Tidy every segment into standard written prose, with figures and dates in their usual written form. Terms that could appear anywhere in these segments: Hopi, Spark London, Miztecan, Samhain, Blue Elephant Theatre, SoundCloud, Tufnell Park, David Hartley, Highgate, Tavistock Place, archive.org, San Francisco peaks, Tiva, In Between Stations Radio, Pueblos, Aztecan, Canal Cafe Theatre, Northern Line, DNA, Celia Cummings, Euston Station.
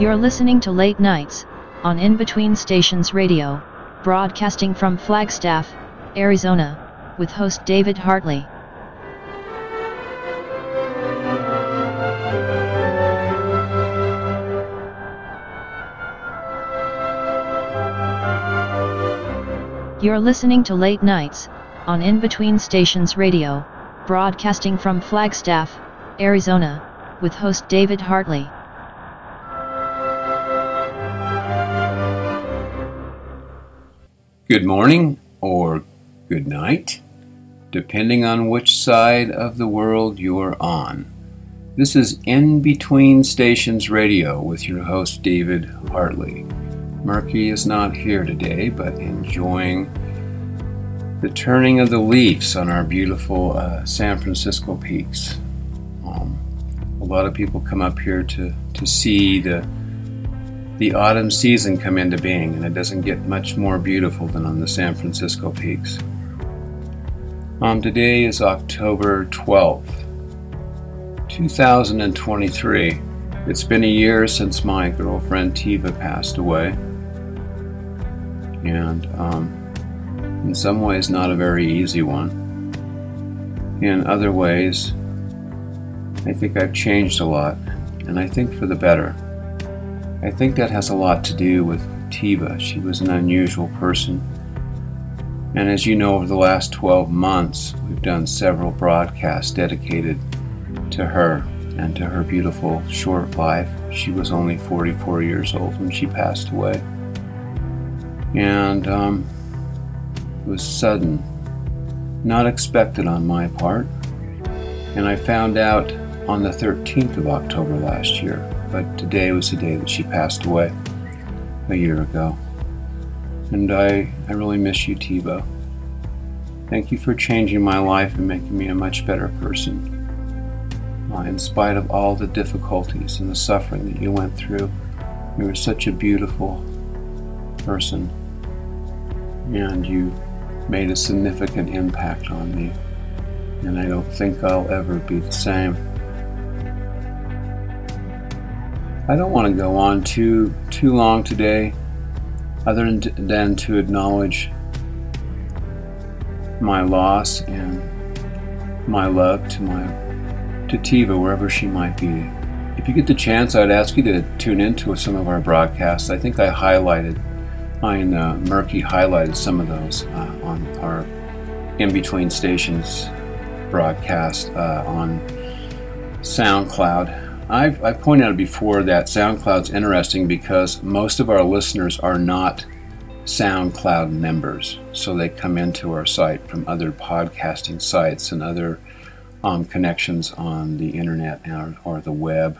You're listening to Late Nights, on In Between Stations Radio, broadcasting from Flagstaff, Arizona, with host David Hartley. You're listening to Late Nights, on In Between Stations Radio, broadcasting from Flagstaff, Arizona, with host David Hartley. Good morning, or good night, depending on which side of the world you're on. This is In Between Stations Radio with your host David Hartley. Murky is not here today, but enjoying the turning of the leaves on our beautiful San Francisco peaks. A lot of people come up here to see the autumn season come into being, and it doesn't get much more beautiful than on the San Francisco peaks. Today is October 12th, 2023. It's been a year since my girlfriend Tiva passed away. And in some ways not a very easy one. In other ways, I think I've changed a lot, and I think for the better. I think that has a lot to do with Tiva. She was an unusual person. And as you know, over the last 12 months, we've done several broadcasts dedicated to her and to her beautiful short life. She was only 44 years old when she passed away. And it was sudden, not expected on my part, and I found out on the 13th of October last year, but today was the day that she passed away, a year ago. And I really miss you, Tiva. Thank you for changing my life and making me a much better person. In spite of all the difficulties and the suffering that you went through, you were such a beautiful person, and you made a significant impact on me, and I don't think I'll ever be the same. I don't want to go on too long today, other than to acknowledge my loss and my love to Tiva, wherever she might be. If you get the chance, I'd ask you to tune into some of our broadcasts. I think Murky highlighted some of those on our In Between Stations broadcast on SoundCloud. I've pointed out before that SoundCloud's interesting because most of our listeners are not SoundCloud members, so they come into our site from other podcasting sites and other connections on the internet or the web.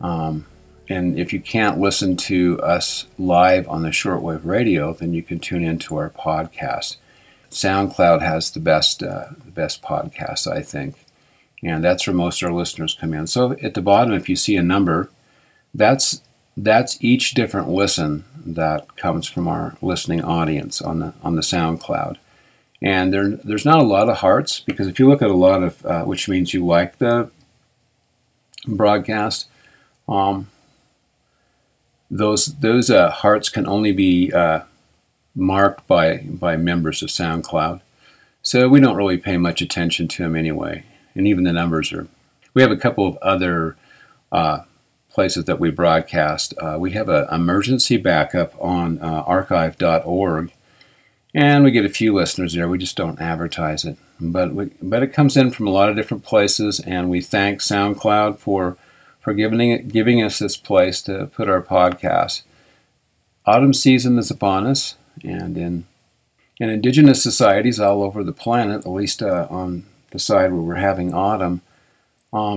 And if you can't listen to us live on the shortwave radio, then you can tune into our podcast. SoundCloud has the best podcasts, I think. And that's where most of our listeners come in. So at the bottom, if you see a number, that's each different listen that comes from our listening audience on the SoundCloud. And there's not a lot of hearts, because if you look at a lot of, which means you like the broadcast, those hearts can only be marked by members of SoundCloud. So we don't really pay much attention to them anyway. And even the numbers are... We have a couple of other places that we broadcast. We have an emergency backup on archive.org. And we get a few listeners there. We just don't advertise it. But it comes in from a lot of different places, and we thank SoundCloud for giving us this place to put our podcast. Autumn season is upon us, and in indigenous societies all over the planet, at least on the side where we're having autumn,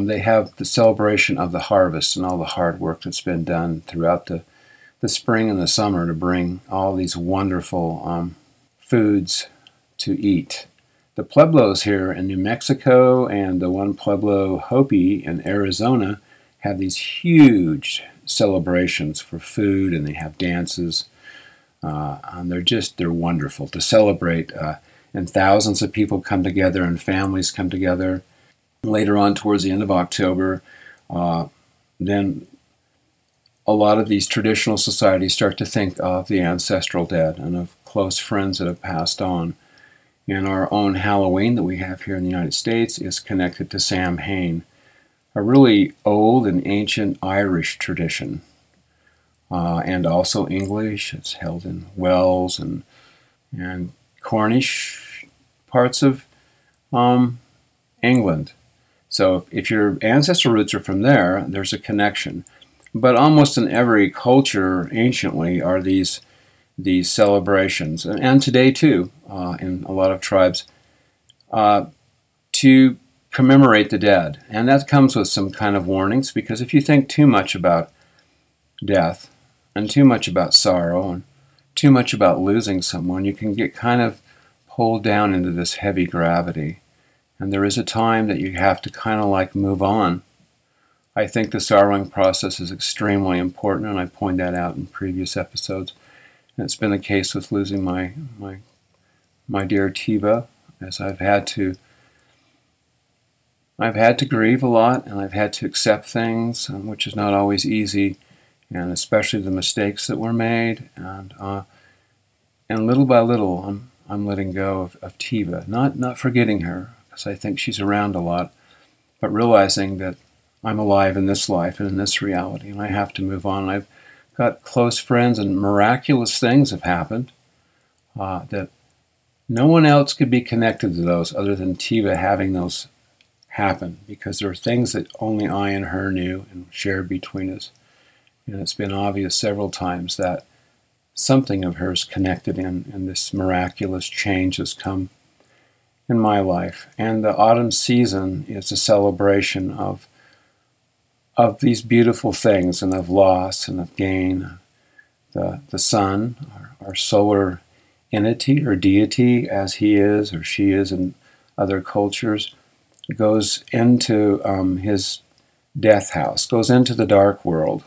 they have the celebration of the harvest and all the hard work that's been done throughout the spring and the summer to bring all these wonderful foods to eat. The Pueblos here in New Mexico and the one Pueblo Hopi in Arizona have these huge celebrations for food, and they have dances, and they're wonderful to celebrate. And thousands of people come together, and families come together. Later on, towards the end of October, then a lot of these traditional societies start to think of the ancestral dead and of close friends that have passed on. And our own Halloween that we have here in the United States is connected to Samhain, a really old and ancient Irish tradition, and also English. It's held in Welsh and Cornish parts of England. So if your ancestral roots are from there, there's a connection. But almost in every culture, anciently, are these celebrations, and today too, in a lot of tribes, to commemorate the dead. And that comes with some kind of warnings, because if you think too much about death, and too much about sorrow, and too much about losing someone, you can get kind of pulled down into this heavy gravity. And there is a time that you have to kind of like move on. I think the sorrowing process is extremely important, and I point that out in previous episodes. And it's been the case with losing my dear Tiva, as I've had to grieve a lot, and I've had to accept things, which is not always easy, and especially the mistakes that were made. And little by little, I'm letting go of Tiva, not forgetting her, because I think she's around a lot, but realizing that I'm alive in this life and in this reality, and I have to move on. I've got close friends, and miraculous things have happened that no one else could be connected to those other than Tiva having those happen, because there are things that only I and her knew and shared between us. And it's been obvious several times that something of hers connected in this miraculous change has come in my life. And the autumn season is a celebration of these beautiful things, and of loss and of gain. The sun, our solar entity or deity, as he is or she is in other cultures, goes into his death house, goes into the dark world,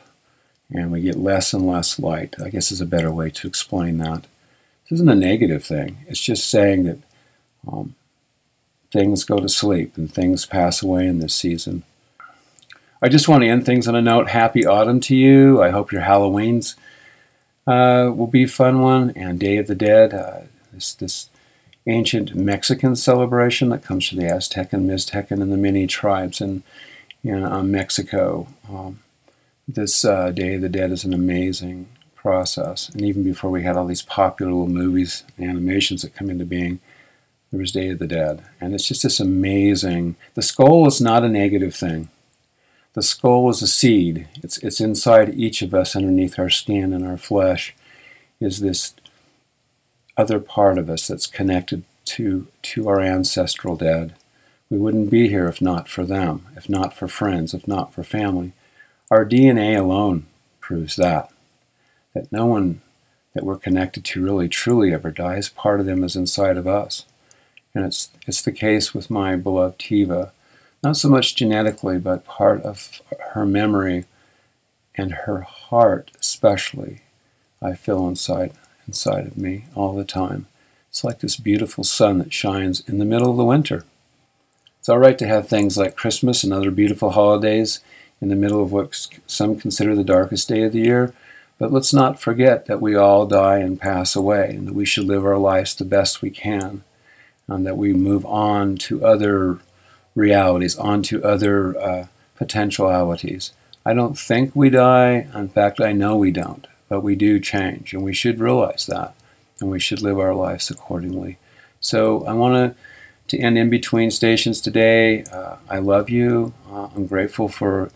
and we get less and less light, I guess, is a better way to explain that. This isn't a negative thing. It's just saying that things go to sleep and things pass away in this season. I just want to end things on a note. Happy autumn to you. I hope your Halloween's will be a fun one. And Day of the Dead, this ancient Mexican celebration that comes from the Aztecan, Miztecan, and the many tribes in Mexico. This Day of the Dead is an amazing process. And even before we had all these popular little movies and animations that come into being, there was Day of the Dead. And it's just this amazing... The skull is not a negative thing. The skull is a seed. It's inside each of us, underneath our skin and our flesh, is this other part of us that's connected to our ancestral dead. We wouldn't be here if not for them, if not for friends, if not for family. Our DNA alone proves that no one that we're connected to really truly ever dies. Part of them is inside of us. And it's the case with my beloved Tiva. Not so much genetically, but part of her memory and her heart especially, I feel inside of me all the time. It's like this beautiful sun that shines in the middle of the winter. It's all right to have things like Christmas and other beautiful holidays in the middle of what some consider the darkest day of the year, but let's not forget that we all die and pass away, and that we should live our lives the best we can, and that we move on to other realities, onto other potentialities. I don't think we die. In fact, I know we don't, but we do change, and we should realize that, and we should live our lives accordingly. So I want to end In Between Stations today. I love you. I'm grateful for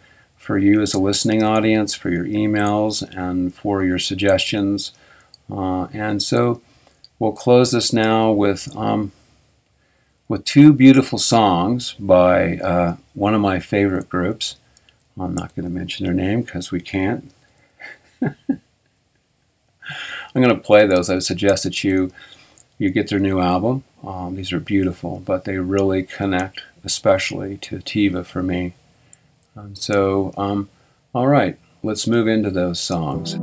you as a listening audience, for your emails, and for your suggestions. And so we'll close this now with two beautiful songs by one of my favorite groups. I'm not going to mention their name because we can't. I'm going to play those. I would suggest that you get their new album. These are beautiful, but they really connect, especially to Tiva for me. And so, all right, let's move into those songs.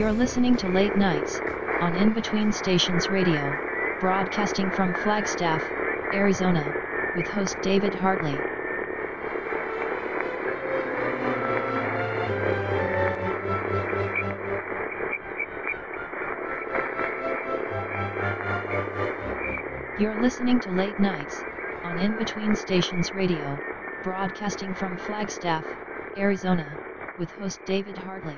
You're listening to Late Nights on In Between Stations Radio, broadcasting from Flagstaff, Arizona, with host David Hartley. You're listening to Late Nights on In Between Stations Radio, broadcasting from Flagstaff, Arizona, with host David Hartley.